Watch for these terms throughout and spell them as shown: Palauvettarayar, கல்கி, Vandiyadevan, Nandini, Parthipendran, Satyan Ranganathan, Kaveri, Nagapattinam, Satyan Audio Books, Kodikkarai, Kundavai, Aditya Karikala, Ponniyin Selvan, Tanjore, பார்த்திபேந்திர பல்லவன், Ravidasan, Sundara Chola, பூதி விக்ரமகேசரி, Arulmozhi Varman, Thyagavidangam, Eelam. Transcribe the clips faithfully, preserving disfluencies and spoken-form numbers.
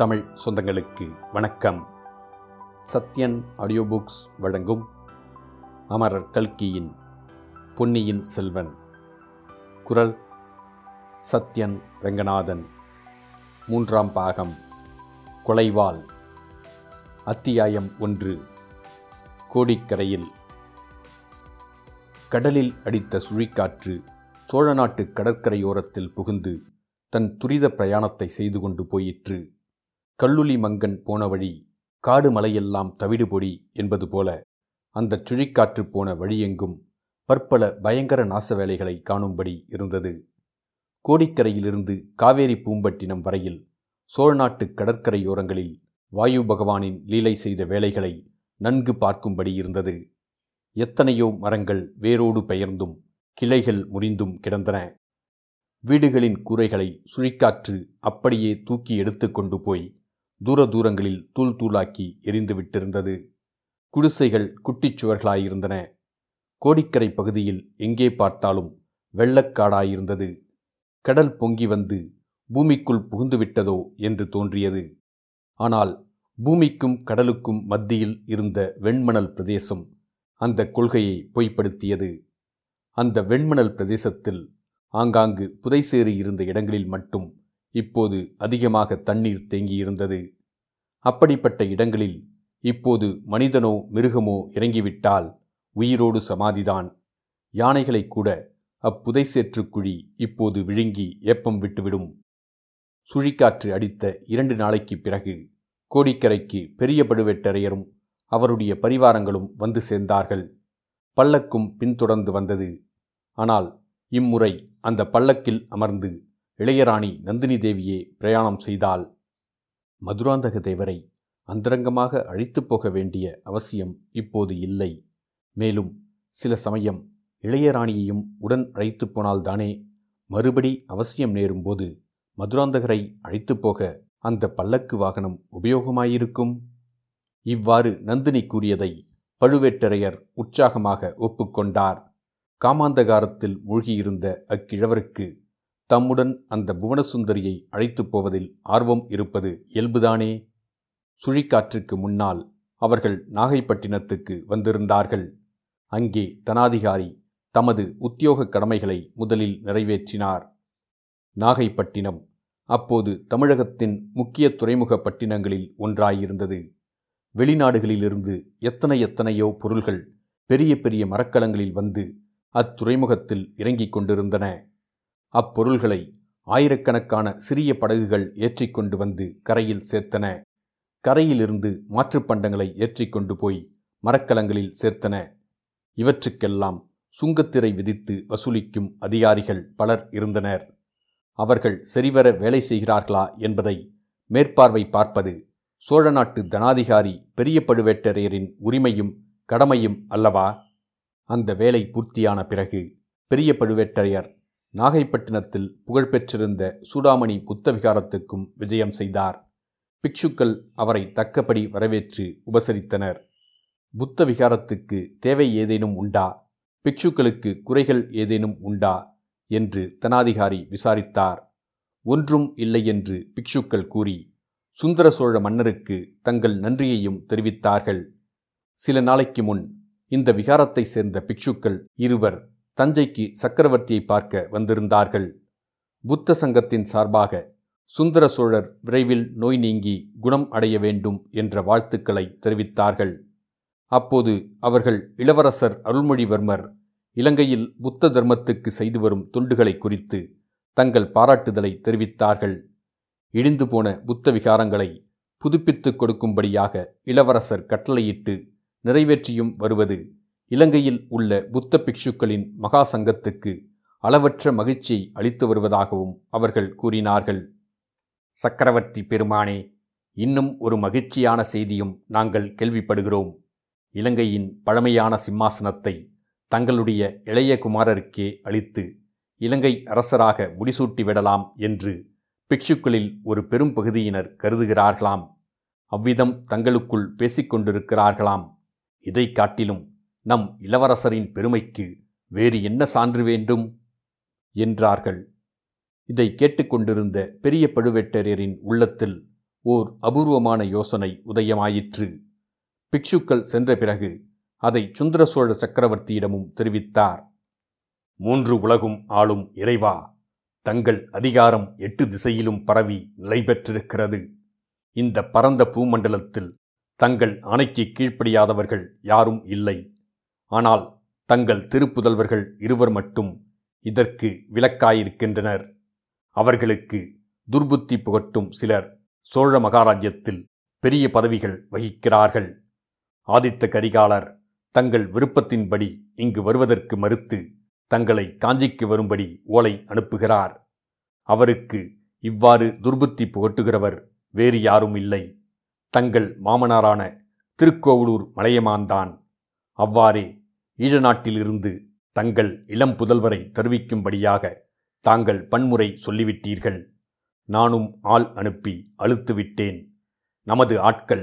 தமிழ் சொந்தங்களுக்கு வணக்கம். Sathyan audio books வழங்கும் அமரர் கல்கியின் பொன்னியின் செல்வன். குரல் சத்யன் ரங்கநாதன். மூன்றாம் பாகம் கொலைவாள். அத்தியாயம் ஒன்று. கோடிக்கரையில். கடலில் அடித்த சுழிக்காற்று சோழ நாட்டு கடற்கரையோரத்தில் புகுந்து தன் துரித பிரயாணத்தை செய்து கொண்டு போயிற்று. கல்லுலி மங்கன் போன வழி காடு மலையெல்லாம் தவிடுபொடி என்பது போல அந்த சுழிக்காற்று போன வழியெங்கும் பற்பல பயங்கர நாசவேலைகளை காணும்படி இருந்தது. கோடிக்கரையிலிருந்து காவேரி பூம்பட்டினம் வரையில் சோழ நாட்டு கடற்கரையோரங்களில் வாயு பகவானின் லீலை செய்த வேலைகளை நன்கு பார்க்கும்படி இருந்தது. எத்தனையோ மரங்கள் வேரோடு பெயர்ந்தும் கிளைகள் முறிந்தும் கிடந்தன. வீடுகளின் கூரைகளை சுழிக்காற்று அப்படியே தூக்கி எடுத்து கொண்டு போய் தூர தூரங்களில் தூள் தூளாக்கி எரிந்துவிட்டிருந்தது. குடிசைகள் குட்டிச்சுவர்களாயிருந்தன. கோடிக்கரை பகுதியில் எங்கே பார்த்தாலும் வெள்ளக்காடாயிருந்தது. கடல் பொங்கி வந்து பூமிக்குள் புகுந்துவிட்டதோ என்று தோன்றியது. ஆனால் பூமிக்கும் கடலுக்கும் மத்தியில் இருந்த வெண்மணல் பிரதேசம் அந்த கொள்கையை பொய்ப்படுத்தியது. அந்த வெண்மணல் பிரதேசத்தில் ஆங்காங்கு புதைசேறு இருந்த இடங்களில் மட்டும் இப்போது அதிகமாக தண்ணீர் தேங்கியிருந்தது. அப்படிப்பட்ட இடங்களில் இப்போது மனிதனோ மிருகமோ இறங்கிவிட்டால் உயிரோடு சமாதிதான். யானைகளை கூட அப்புதைசேற்றுக்குழி இப்போது விழுங்கி ஏப்பம் விட்டுவிடும். சுழிக்காற்று அடித்த இரண்டு நாளைக்கு பிறகு கோடிக்கரைக்கு பெரிய பழுவேட்டரையரும் அவருடைய பரிவாரங்களும் வந்து சேர்ந்தார்கள். பல்லக்கும் பின்தொடர்ந்து வந்தது. ஆனால் இம்முறை அந்த பல்லக்கில் அமர்ந்து இளையராணி நந்தினி தேவியே பிரயாணம் செய்தாள். மதுராந்தக தேவரை அந்தரங்கமாக அழைத்து போக வேண்டிய அவசியம் இப்போது இல்லை. மேலும் சில சமயம் இளையராணியையும் உடன் அழைத்து போனால்தானே மறுபடி அவசியம் நேரும்போது மதுராந்தகரை அழைத்து போக அந்த பல்லக்கு வாகனம் உபயோகமாயிருக்கும். இவ்வாறு நந்தினி கூறியதை பழுவேட்டரையர் உற்சாகமாக ஒப்புக்கொண்டார். காமாந்தகாரத்தில் மூழ்கியிருந்த அக்கிழவருக்கு தம்முடன் அந்த புவனசுந்தரியை அழைத்துப் போவதில் ஆர்வம் இருப்பது இயல்புதானே. சுழிக்காற்றுக்கு முன்னால் அவர்கள் நாகைப்பட்டினத்துக்கு வந்திருந்தார்கள். அங்கே தனாதிகாரி தமது உத்தியோக கடமைகளை முதலில் நிறைவேற்றினார். நாகைப்பட்டினம் அப்போது தமிழகத்தின் முக்கிய துறைமுக பட்டினங்களில் ஒன்றாயிருந்தது. வெளிநாடுகளிலிருந்து எத்தனை எத்தனையோ பொருள்கள் பெரிய பெரிய மரக்கலங்களில் வந்து அத்துறைமுகத்தில் இறங்கிக் கொண்டிருந்தன. அப்பொருள்களை ஆயிரக்கணக்கான சிறிய படகுகள் ஏற்றிக்கொண்டு வந்து கரையில் சேர்த்தன. கரையிலிருந்து மாற்றுப் பண்டங்களை ஏற்றிக்கொண்டு போய் மரக்கலங்களில் சேர்த்தன. இவற்றுக்கெல்லாம் சுங்கத்திரை விதித்து வசூலிக்கும் அதிகாரிகள் பலர் இருந்தனர். அவர்கள் சரிவர வேலை செய்கிறார்களா என்பதை மேற்பார்வை பார்ப்பது சோழ நாட்டு தனாதிகாரி பெரிய பழுவேட்டரையரின் உரிமையும் கடமையும் அல்லவா? அந்த வேலை பூர்த்தியான பிறகு பெரிய பழுவேட்டரையர் நாகைப்பட்டினத்தில் புகழ்பெற்றிருந்த சூடாமணி புத்தவிகாரத்துக்கும் விஜயம் செய்தார். பிக்ஷுக்கள் அவரை தக்கபடி வரவேற்று உபசரித்தனர். புத்தவிகாரத்துக்கு தேவை ஏதேனும் உண்டா, பிக்ஷுக்களுக்கு குறைகள் ஏதேனும் உண்டா என்று தனாதிகாரி விசாரித்தார். ஒன்றும் இல்லை என்று பிக்ஷுக்கள் கூறி சுந்தர சோழ மன்னருக்கு தங்கள் நன்றியையும் தெரிவித்தார்கள். சில நாளைக்கு முன் இந்த விகாரத்தை சேர்ந்த பிக்ஷுக்கள் இருவர் தஞ்சைக்கு சக்கரவர்த்தியை பார்க்க வந்திருந்தார்கள். புத்த சங்கத்தின் சார்பாக சுந்தர சோழர் விரைவில் நோய் நீங்கி குணம் அடைய வேண்டும் என்ற வாழ்த்துக்களை தெரிவித்தார்கள். அப்போது அவர்கள் இளவரசர் அருள்மொழிவர்மர் இலங்கையில் புத்த தர்மத்துக்கு செய்து வரும் தொண்டுகளை குறித்து தங்கள் பாராட்டுதலை தெரிவித்தார்கள். இடிந்து போன புத்த விகாரங்களை புதுப்பித்து கொடுக்கும்படியாக இளவரசர் கட்டளையிட்டு நிறைவேற்றியும் வருவது இலங்கையில் உள்ள புத்த பிக்ஷுக்களின் மகா சங்கத்துக்கு அளவற்ற மகிழ்ச்சியை அளித்து வருவதாகவும் அவர்கள் கூறினார்கள். சக்கரவர்த்தி பெருமானே, இன்னும் ஒரு மகிழ்ச்சியான செய்தியும் நாங்கள் கேள்விப்படுகிறோம். இலங்கையின் பழமையான சிம்மாசனத்தை தங்களுடைய இளைய குமாரருக்கே அளித்து இலங்கை அரசராக முடிசூட்டிவிடலாம் என்று பிக்ஷுக்களில் ஒரு பெரும் பகுதியினர் கருதுகிறார்களாம். அவ்விதம் தங்களுக்குள் பேசிக்கொண்டிருக்கிறார்களாம். இதை காட்டிலும் நம் இளவரசரின் பெருமைக்கு வேறு என்ன சான்று வேண்டும் என்றார்கள். இதை கேட்டுக்கொண்டிருந்த பெரிய பழுவேட்டரையரின் உள்ளத்தில் ஓர் அபூர்வமான யோசனை உதயமாயிற்று. பிக்ஷுக்கள் சென்ற பிறகு அதை சுந்தர சோழ சக்கரவர்த்தியிடமும் தெரிவித்தார். மூன்று உலகும் ஆளும் இறைவா, தங்கள் அதிகாரம் எட்டு திசையிலும் பரவி நிலை பெற்றிருக்கிறது. இந்த பரந்த பூமண்டலத்தில் தங்கள் ஆணைக்கு கீழ்ப்படியாதவர்கள் யாரும் இல்லை. ஆனால் தங்கள் திருப்புதல்வர்கள் இருவர் மட்டும் இதற்கு விலக்காயிருக்கின்றனர். அவர்களுக்கு துர்புத்தி புகட்டும் சிலர் சோழ மகாராஜ்யத்தில் பெரிய பதவிகள் வகிக்கிறார்கள். ஆதித்த கரிகாலர் தங்கள் விருப்பத்தின்படி இங்கு வருவதற்கு மறுத்து தங்களை காஞ்சிக்கு வரும்படி ஓலை அனுப்புகிறார். அவருக்கு இவ்வாறு துர்புத்தி புகட்டுகிறவர் வேறு யாரும் இல்லை, தங்கள் மாமனாரான திருக்கோவலூர் மலையமான்தான். அவ்வாறே ஈழநாட்டிலிருந்து தங்கள் இளம் புதல்வரை தெரிவிக்கும்படியாக தாங்கள் பன்முறை சொல்லிவிட்டீர்கள். நானும் ஆள் அனுப்பி அழுத்துவிட்டேன். நமது ஆட்கள்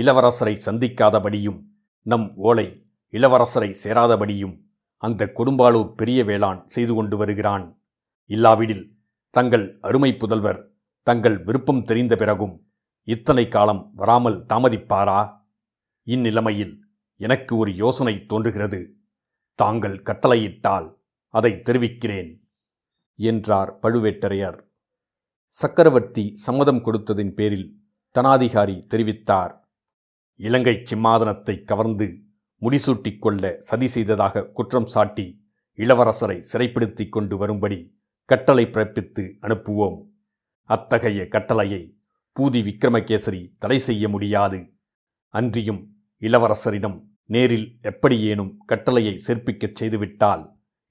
இளவரசரை சந்திக்காதபடியும் நம் ஓலை இளவரசரை சேராதபடியும் அந்த கொடும்பாளூர் பெரிய வேளான் செய்து கொண்டு வருகிறான். இல்லாவிடில் தங்கள் அருமை புதல்வர் தங்கள் விருப்பம் தெரிந்த பிறகும் இத்தனை காலம் வராமல் தாமதிப்பாரா? இந்நிலைமையில் எனக்கு ஒரு யோசனை தோன்றுகிறது. தாங்கள் கட்டளையிட்டால் அதை தெரிவிக்கிறேன் என்றார் பழுவேட்டரையர். சக்கரவர்த்தி சம்மதம் கொடுத்ததின் பேரில் தனாதிகாரி தெரிவித்தார். இலங்கை சிம்மாதனத்தை கவர்ந்து முடிசூட்டிக் கொள்ள சதி செய்ததாக குற்றம் சாட்டி இளவரசரை சிறைப்படுத்தி கொண்டு வரும்படி கட்டளை பிறப்பித்து அனுப்புவோம். அத்தகைய கட்டளையை பூதி விக்ரமகேசரி தடை செய்ய முடியாது. அன்றியும் இளவரசரிடம் நேரில் எப்படியேனும் கட்டளையை சேர்ப்பிக்கச் செய்துவிட்டால்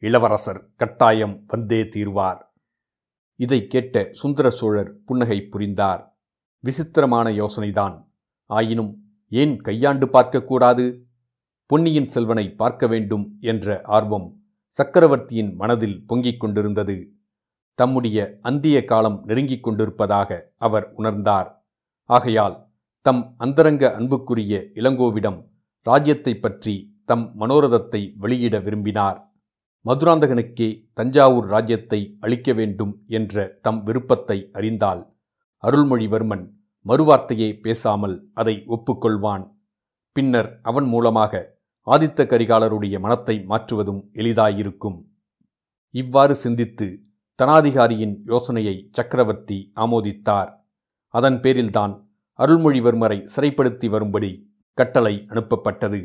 இளவரசர் கட்டாயம் வந்தே தீர்வார். இதை கேட்ட சுந்தர சோழர் புன்னகை புரிந்தார். விசித்திரமான யோசனைதான், ஆயினும் ஏன் கையாண்டு பார்க்கக்கூடாது? பொன்னியின் செல்வனை பார்க்க வேண்டும் என்ற ஆர்வம் சக்கரவர்த்தியின் மனதில் பொங்கிக் கொண்டிருந்தது. தம்முடைய அந்திய காலம் நெருங்கிக் கொண்டிருப்பதாக அவர் உணர்ந்தார். ஆகையால் தம் அந்தரங்க அன்புக்குரிய இளங்கோவிடம் ராஜ்யத்தை பற்றி தம் மனோரதத்தை வெளியிட விரும்பினார். மதுராந்தகனுக்கே தஞ்சாவூர் ராஜ்யத்தை அளிக்க வேண்டும் என்ற தம் விருப்பத்தை அறிந்தால் அருள்மொழிவர்மன் மறுவார்த்தையே பேசாமல் அதை ஒப்புக்கொள்வான். பின்னர் அவன் மூலமாக ஆதித்த கரிகாலருடைய மனத்தை மாற்றுவதும் எளிதாயிருக்கும். இவ்வாறு சிந்தித்து தனாதிகாரியின் யோசனையை சக்கரவர்த்தி ஆமோதித்தார். அதன் பேரில்தான் அருள்மொழிவர்மரை சிறைப்படுத்தி வரும்படி கட்டளை அனுப்பப்பட்டது.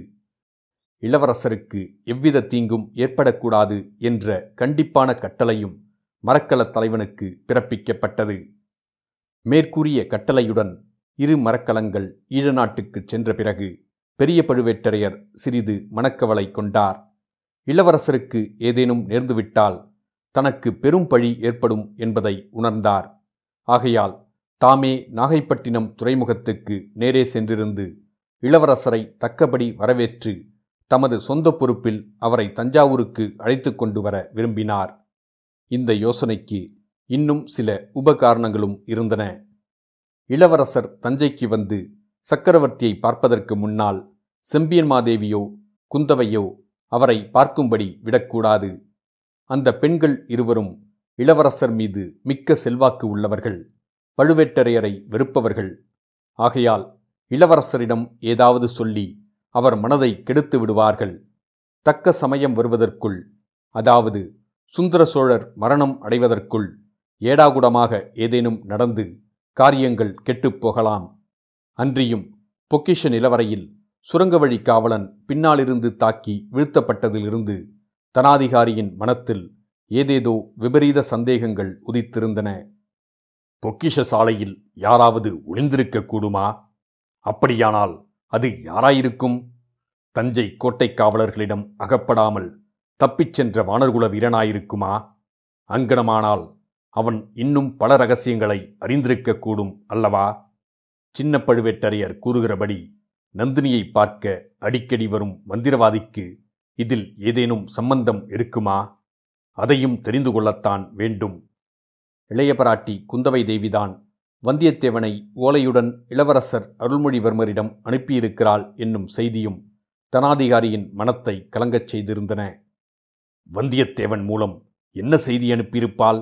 இளவரசருக்கு எவ்வித தீங்கும் ஏற்படக்கூடாது என்ற கண்டிப்பான கட்டளையும் மரக்கலத் தலைவனுக்கு பிறப்பிக்கப்பட்டது. மேற்கூறிய கட்டளையுடன் இரு மரக்கலங்கள் ஈழநாட்டுக்குச் சென்ற பிறகு பெரிய பழுவேட்டரையர் சிறிது மனக்கவலை கொண்டார். இளவரசருக்கு ஏதேனும் நேர்ந்துவிட்டால் தனக்கு பெரும் பழி ஏற்படும் என்பதை உணர்ந்தார். ஆகையால் தாமே நாகைப்பட்டினம் துறைமுகத்துக்கு நேரே சென்றிருந்து இளவரசரை தக்கபடி வரவேற்று தமது சொந்த பொறுப்பில் அவரை தஞ்சாவூருக்கு அழைத்து கொண்டு வர விரும்பினார். இந்த யோசனைக்கு இன்னும் சில உபகாரணங்களும் இருந்தன. இளவரசர் தஞ்சைக்கு வந்து சக்கரவர்த்தியை பார்ப்பதற்கு முன்னால் செம்பியன்மாதேவியோ குந்தவையோ அவரை பார்க்கும்படி விடக்கூடாது. அந்த பெண்கள் இருவரும் இளவரசர் மீது மிக்க செல்வாக்கு உள்ளவர்கள், பழுவேட்டரையரை வெறுப்பவர்கள். ஆகையால் இளவரசரிடம் ஏதாவது சொல்லி அவர் மனதை கெடுத்து விடுவார்கள். தக்க சமயம் வருவதற்குள், அதாவது சுந்தர சோழர் மரணம் அடைவதற்குள் ஏடாகுடமாக ஏதேனும் நடந்து காரியங்கள் கெட்டுப்போகலாம். அன்றியும் பொக்கிஷ நிலவரையில் சுரங்கவழி காவலன் பின்னாலிருந்து தாக்கி வீழ்த்தப்பட்டதிலிருந்து தனாதிகாரியின் மனத்தில் ஏதேதோ விபரீத சந்தேகங்கள் உதித்திருந்தன. பொக்கிஷ சாலையில் யாராவது ஒளிந்திருக்கக்கூடுமா? அப்படியானால் அது யாராயிருக்கும்? தஞ்சை கோட்டை காவலர்களிடம் அகப்படாமல் தப்பிச் சென்ற வானர்குல வீரனாயிருக்குமா? அங்கனமானால் அவன் இன்னும் பல ரகசியங்களை அறிந்திருக்கக்கூடும் அல்லவா? சின்ன பழுவேட்டரையர் கூறுகிறபடி நந்தினியை பார்க்க அடிக்கடி வரும் மந்திரவாதிக்கு இதில் ஏதேனும் சம்பந்தம் இருக்குமா? அதையும் தெரிந்து கொள்ளத்தான் வேண்டும். இளையபராட்டி குந்தவை தேவிதான் வந்தியத்தேவனை ஓலையுடன் இளவரசர் அருள்மொழிவர்மரிடம் அனுப்பியிருக்கிறாள் என்னும் செய்தியும் தனாதிகாரியின் மனத்தை கலங்கச் செய்திருந்தன. வந்தியத்தேவன் மூலம் என்ன செய்தி அனுப்பியிருப்பாள்?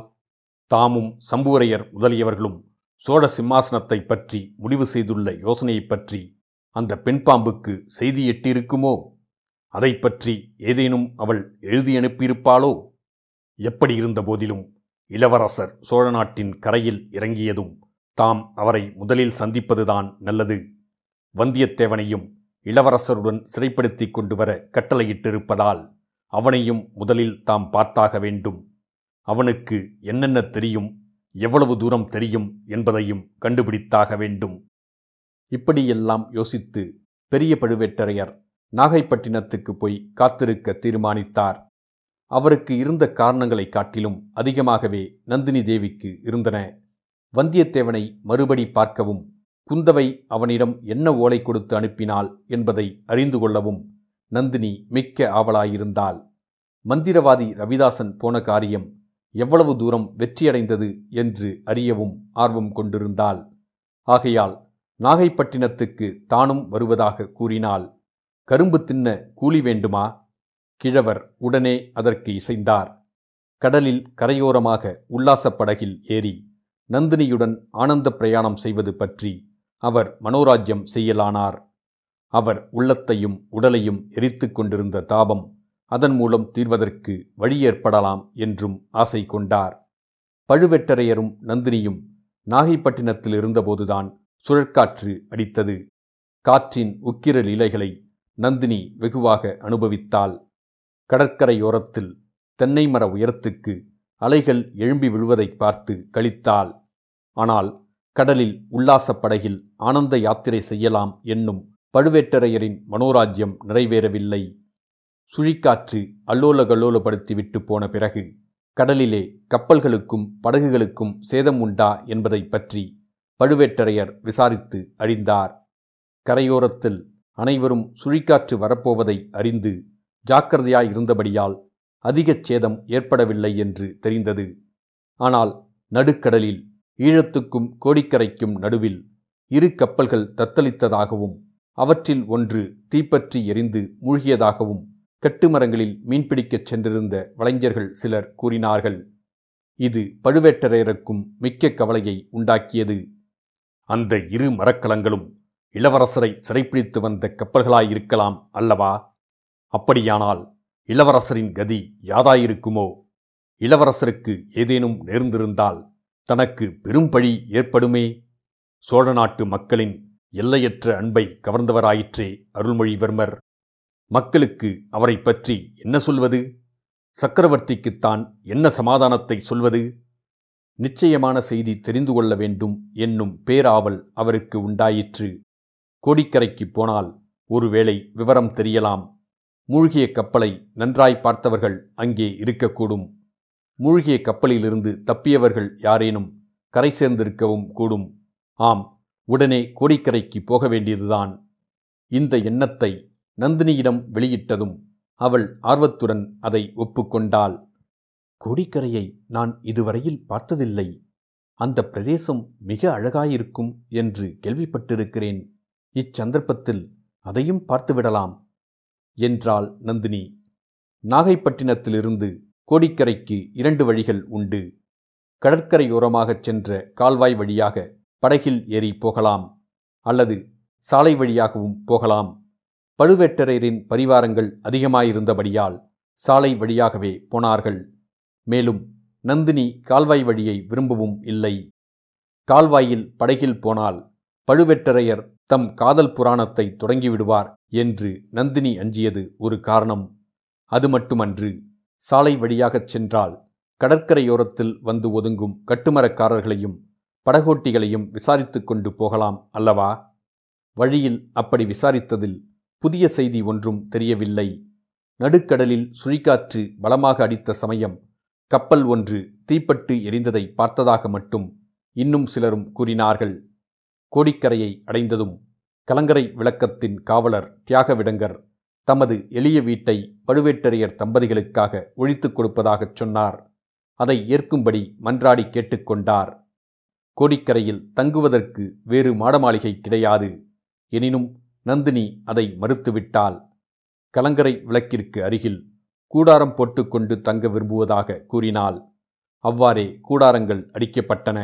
தாமும் சம்புவரையர் முதலியவர்களும் சோழ சிம்மாசனத்தை பற்றி முடிவு செய்துள்ள யோசனையைப் பற்றி அந்த பெண்பாம்புக்கு செய்தி எட்டியிருக்குமோ? அதை பற்றி ஏதேனும் அவள் எழுதி அனுப்பியிருப்பாளோ? எப்படி இருந்த போதிலும் இளவரசர் சோழ நாட்டின் கரையில் இறங்கியதும் தாம் அவரை முதலில் சந்திப்பதுதான் நல்லது. வந்தியத்தேவனையும் இளவரசருடன் சிறைப்படுத்தி கொண்டு வர கட்டளையிட்டிருப்பதால் அவனையும் முதலில் தாம் பார்த்தாக வேண்டும். அவனுக்கு என்னென்ன தெரியும், எவ்வளவு தூரம் தெரியும் என்பதையும் கண்டுபிடித்தாக வேண்டும். இப்படியெல்லாம் யோசித்து பெரிய பழுவேட்டரையர் நாகைப்பட்டினத்துக்கு போய் காத்திருக்க தீர்மானித்தார். அவருக்கு இருந்த காரணங்களை காட்டிலும் அதிகமாகவே நந்தினி தேவிக்கு இருந்தன. வந்தியத்தேவனை மறுபடி பார்க்கவும், குந்தவை அவனிடம் என்ன ஓலை கொடுத்து அனுப்பினாள் என்பதை அறிந்து கொள்ளவும் நந்தினி மிக்க ஆவலாயிருந்தாள். மந்திரவாதி ரவிதாசன் போன காரியம் எவ்வளவு தூரம் வெற்றியடைந்தது என்று அறியவும் ஆர்வம் கொண்டிருந்தாள். ஆகையால் நாகைப்பட்டினத்துக்கு தானும் வருவதாக கூறினாள். கரும்பு தின்ன கூலி வேண்டுமா? கிழவர் உடனே அதற்கு இசைந்தார். கடலில் கரையோரமாக உல்லாசப் படகில் ஏறி நந்தினியுடன் ஆனந்த பிரயாணம் செய்வது பற்றி அவர் மனோராஜ்யம் செய்யலானார். அவர் உள்ளத்தையும் உடலையும் எரித்து கொண்டிருந்த தாபம் அதன் மூலம் தீர்வதற்கு வழி ஏற்படலாம் என்றும் ஆசை கொண்டார். பழுவேட்டரையரும் நந்தினியும் நாகைப்பட்டினத்தில் இருந்தபோதுதான் சுழற்காற்று அடித்தது. காற்றின் உக்கிர லீலைகளை நந்தினி வெகுவாக அனுபவித்தாள். கடற்கரையோரத்தில் தென்னை மர உயரத்துக்கு அலைகள் எழும்பி விழுவதை பார்த்து களித்தாள். ஆனால் கடலில் உல்லாசப் படகில் ஆனந்த யாத்திரை செய்யலாம் என்னும் பழுவேட்டரையரின் மனோராஜ்யம் நிறைவேறவில்லை. சுழிக்காற்று அல்லோலகல்லோலப்படுத்திவிட்டு போன பிறகு கடலிலே கப்பல்களுக்கும் படகுகளுக்கும் சேதம் உண்டா என்பதை பற்றி பழுவேட்டரையர் விசாரித்து அறிந்தார். கரையோரத்தில் அனைவரும் சுழிக்காற்று வரப்போவதை அறிந்து ஜாக்கிரதையாயிருந்தபடியால் அதிகச் சேதம் ஏற்படவில்லை என்று தெரிந்தது. ஆனால் நடுக்கடலில் ஈழத்துக்கும் கோடிக்கரைக்கும் நடுவில் இரு கப்பல்கள் தத்தளித்ததாகவும் அவற்றில் ஒன்று தீப்பற்றி எரிந்து மூழ்கியதாகவும் கட்டுமரங்களில் மீன்பிடிக்கச் சென்றிருந்த வலைஞர்கள் சிலர் கூறினார்கள். இது பழுவேட்டரையருக்கும் மிக்க கவலையை உண்டாக்கியது. அந்த இரு மரக்கலங்களும் இளவரசரை சிறைப்பிடித்து வந்த கப்பல்களாயிருக்கலாம் அல்லவா? அப்படியானால் இளவரசரின் கதி யாதாயிருக்குமோ? இளவரசருக்கு ஏதேனும் நேர்ந்திருந்தால் தனக்கு பெரும் பழி ஏற்படுமே. சோழ நாட்டு மக்களின் எல்லையற்ற அன்பை கவர்ந்தவராயிற்றே அருள்மொழிவர்மர். மக்களுக்கு அவரை பற்றி என்ன சொல்வது? சக்கரவர்த்திக்குத்தான் என்ன சமாதானத்தை சொல்வது? நிச்சயமான செய்தி தெரிந்து கொள்ள வேண்டும் என்னும் பேராவல் அவருக்கு உண்டாயிற்று. கோடிக்கரைக்கு போனால் ஒருவேளை விவரம் தெரியலாம். மூழ்கிய கப்பலை நன்றாய் பார்த்தவர்கள் அங்கே இருக்கக்கூடும். மூழ்கிய கப்பலிலிருந்து தப்பியவர்கள் யாரேனும் கரை சேர்ந்திருக்கவும் கூடும். ஆம், உடனே கோடிக்கரைக்கு போக வேண்டியதுதான். இந்த எண்ணத்தை நந்தினியிடம் வெளியிட்டதும் அவள் ஆர்வத்துடன் அதை ஒப்புக்கொண்டாள். கோடிக்கரையை நான் இதுவரையில் பார்த்ததில்லை. அந்த பிரதேசம் மிக அழகாயிருக்கும் என்று கேள்விப்பட்டிருக்கிறேன். இச்சந்தர்ப்பத்தில் அதையும் பார்த்துவிடலாம் என்றாள் நந்தினி. நாகைப்பட்டினத்திலிருந்து கோடிக்கரைக்கு இரண்டு வழிகள் உண்டு. கடற்கரையோரமாகச் சென்ற கால்வாய் வழியாக படகில் ஏறி போகலாம், அல்லது சாலை வழியாகவும் போகலாம். பழுவேட்டரையரின் பரிவாரங்கள் அதிகமாயிருந்தபடியால் சாலை வழியாகவே போனார்கள். மேலும் நந்தினி கால்வாய் வழியை விரும்பவும் இல்லை. கால்வாயில் படகில் போனால் பழுவேட்டரையர் தம் காதல் புராணத்தை தொடங்கிவிடுவார் என்று நந்தினி அஞ்சியது ஒரு காரணம். அது மட்டுமன்று, சாலை வழியாகச் சென்றால் கடற்கரையோரத்தில் வந்து ஒதுங்கும் கட்டுமரக்காரர்களையும் படகோட்டிகளையும் விசாரித்து கொண்டு போகலாம் அல்லவா? வழியில் அப்படி விசாரித்ததில் புதிய செய்தி ஒன்றும் தெரியவில்லை. நடுக்கடலில் சுழிக்காற்று பலமாக அடித்த சமயம் கப்பல் ஒன்று தீப்பட்டு எரிந்ததை பார்த்ததாக மட்டும் இன்னும் சிலரும் கூறினார்கள். கோடிக்கரையை அடைந்ததும் கலங்கரை விளக்கத்தின் காவலர் தியாகவிடங்கர் தமது எளிய வீட்டை பழுவேட்டரையர் தம்பதிகளுக்காக ஒழித்து கொடுப்பதாகச் சொன்னார். அதை ஏற்கும்படி மன்றாடி கேட்டுக்கொண்டார். கோடிக்கரையில் தங்குவதற்கு வேறு மாடமாளிகை கிடையாது. எனினும் நந்தினி அதை மறுத்துவிட்டாள். கலங்கரை விளக்கிற்கு அருகில் கூடாரம் போட்டுக்கொண்டு தங்க விரும்புவதாக கூறினாள். அவ்வாறே கூடாரங்கள் அடிக்கப்பட்டன.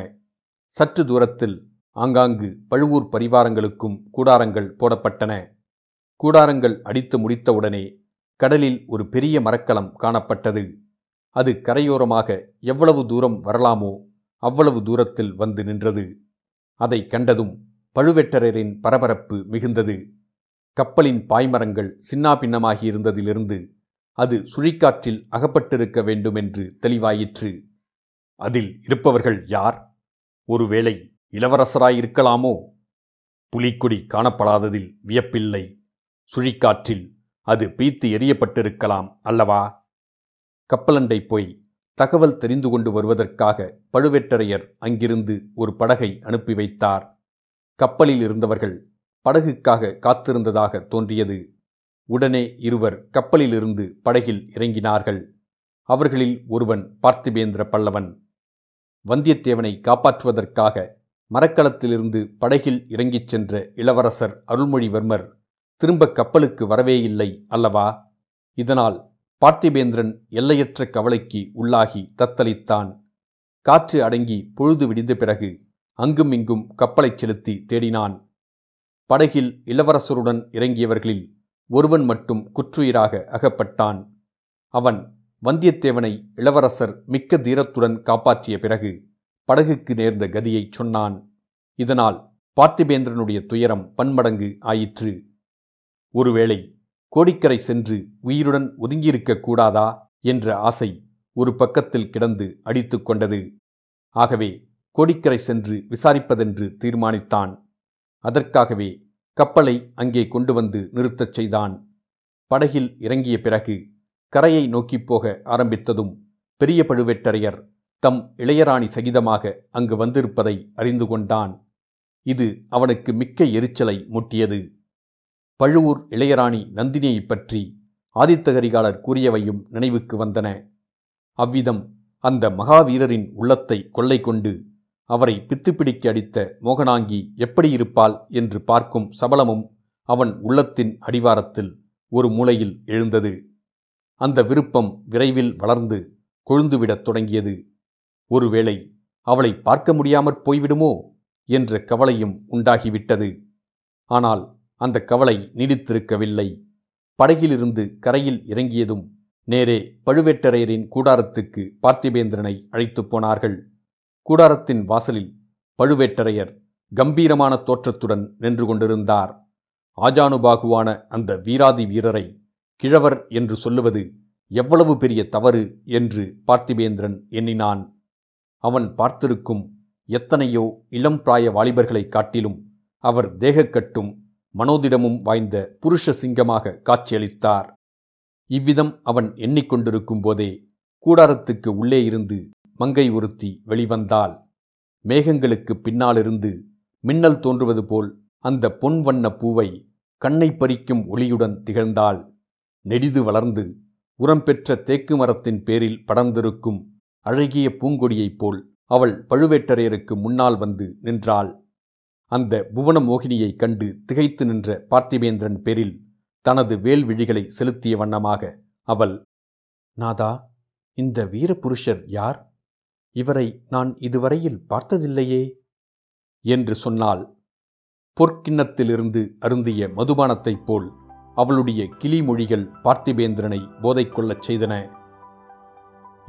சற்று தூரத்தில் ஆங்காங்கு பழுவூர் பரிவாரங்களுக்கும் கூடாரங்கள் போடப்பட்டன. கூடாரங்கள் அடித்து முடித்தவுடனே கடலில் ஒரு பெரிய மரக்கலம் காணப்பட்டது. அது கரையோரமாக எவ்வளவு தூரம் வரலாமோ அவ்வளவு தூரத்தில் வந்து நின்றது. அதை கண்டதும் பழுவேட்டரையரின் பரபரப்பு மிகுந்தது. கப்பலின் பாய்மரங்கள் சின்னாபின்னமாகியிருந்ததிலிருந்து அது சுழிக்காற்றில் அகப்பட்டிருக்க வேண்டுமென்று தெளிவாயிற்று. அதில் இருப்பவர்கள் யார்? ஒருவேளை இளவரசராயிருக்கலாமோ? புலிக்கொடி காணப்படாததில் வியப்பில்லை. சுழிக்காற்றில் அது பீத்து எரியப்பட்டிருக்கலாம் அல்லவா? கப்பலண்டை போய் தகவல் தெரிந்து கொண்டு வருவதற்காக பழுவேட்டரையர் அங்கிருந்து ஒரு படகை அனுப்பி வைத்தார். கப்பலில் இருந்தவர்கள் படகுக்காக காத்திருந்ததாக தோன்றியது. உடனே இருவர் கப்பலிலிருந்து படகில் இறங்கினார்கள். அவர்களில் ஒருவன் பார்த்திபேந்திர பல்லவன். வந்தியத்தேவனை காப்பாற்றுவதற்காக மரக்கலத்திலிருந்து படகில் இறங்கிச் சென்ற இளவரசர் அருள்மொழிவர்மர் திரும்ப கப்பலுக்கு வரவே இல்லை அல்லவா? இதனால் பார்த்திபேந்திரன் எல்லையற்ற கவலைக்கு உள்ளாகி தத்தளித்தான். காற்று அடங்கி பொழுது விடிந்த பிறகு அங்குமிங்கும் கப்பலைச் செலுத்தி தேடினான். படகில் இளவரசருடன் இறங்கியவர்களில் ஒருவன் மட்டும் குற்றுயிராக அகப்பட்டான். அவன் வந்தியத்தேவனை இளவரசர் மிக்க தீரத்துடன் காப்பாற்றிய பிறகு படகுக்கு நேர்ந்த கதியைச் சொன்னான். இதனால் பார்த்திபேந்திரனுடைய துயரம் பன்மடங்கு ஆயிற்று. ஒருவேளை கோடிக்கரை சென்று உயிருடன் ஒதுங்கியிருக்கக்கூடாதா என்ற ஆசை ஒரு பக்கத்தில் கிடந்து அடித்து கொண்டது. ஆகவே கோடிக்கரை சென்று விசாரிப்பதென்று தீர்மானித்தான். அதற்காகவே கப்பலை அங்கே கொண்டு வந்து நிறுத்தச் செய்தான். படகில் இறங்கிய பிறகு கரையை நோக்கிப் போக ஆரம்பித்ததும் பெரிய பழுவேட்டரையர் தம் இளையராணி சகிதமாக அங்கு வந்திருப்பதை அறிந்து கொண்டான். இது அவனுக்கு மிக்க எரிச்சலை மூட்டியது. பழுவூர் இளையராணி நந்தினியை பற்றி ஆதித்த கரிகாலர் கூறியவையும் நினைவுக்கு வந்தன. அவ்விதம் அந்த மகாவீரரின் உள்ளத்தை கொள்ளை கொண்டு அவரை பித்துப்பிடிக்க அடித்த மோகனாங்கி எப்படியிருப்பாள் என்று பார்க்கும் சபலமும் அவன் உள்ளத்தின் அடிவாரத்தில் ஒரு மூலையில் எழுந்தது. அந்த விருப்பம் விரைவில் வளர்ந்து கொழுந்துவிடத் தொடங்கியது. ஒருவேளை அவளை பார்க்க முடியாமற் போய்விடுமோ என்ற கவலையும் உண்டாகிவிட்டது. ஆனால் அந்த கவலை நீடித்திருக்கவில்லை. படகிலிருந்து கரையில் இறங்கியதும் நேரே பழுவேட்டரையரின் கூடாரத்துக்கு பார்த்திபேந்திரனை அழைத்துப் போனார்கள். கூடாரத்தின் வாசலில் பழுவேட்டரையர் கம்பீரமான தோற்றத்துடன் நின்று கொண்டிருந்தார். ஆஜானுபாகுவான அந்த வீராதி வீரரை கிழவர் என்று சொல்லுவது எவ்வளவு பெரிய தவறு என்று பார்த்திபேந்திரன் எண்ணினான். அவன் பார்த்திருக்கும் எத்தனையோ இளம் பிராய வாலிபர்களைக் காட்டிலும் அவர் தேகக்கட்டும் மனோதிடமும் வாய்ந்த புருஷ சிங்கமாக காட்சியளித்தார். இவ்விதம் அவன் எண்ணிக்கொண்டிருக்கும் போதே கூடாரத்துக்கு உள்ளே இருந்து மங்கை ஒருத்தி வெளிவந்தாள். மேகங்களுக்கு பின்னாலிருந்து மின்னல் தோன்றுவது போல் அந்த பொன் வண்ண பூவை கண்ணை பறிக்கும் ஒளியுடன் திகழ்ந்தாள். நெடிது வளர்ந்து உரம் பெற்ற தேக்கு மரத்தின் பேரில் படர்ந்திருக்கும் அழகிய பூங்கொடியைப் போல் அவள் பழுவேட்டரையருக்கு முன்னால் வந்து நின்றாள். அந்த புவன மோகினியைக் கண்டு திகைத்து நின்ற பார்த்திபேந்திரன் பேரில் தனது வேல்விழிகளை செலுத்திய வண்ணமாக அவள், "நாதா, இந்த வீரபுருஷர் யார்? இவரை நான் இதுவரையில் பார்த்ததில்லையே" என்று சொன்னாள். பொற்கிண்ணத்திலிருந்து அருந்திய மதுபானத்தைப் போல் அவளுடைய கிளிமொழிகள் பார்த்திபேந்திரனை போதைக்கொள்ளச் செய்தன.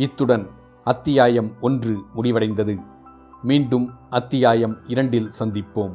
இத்துடன் அத்தியாயம் ஒன்று முடிவடைந்தது. மீண்டும் அத்தியாயம் இரண்டில் சந்திப்போம்.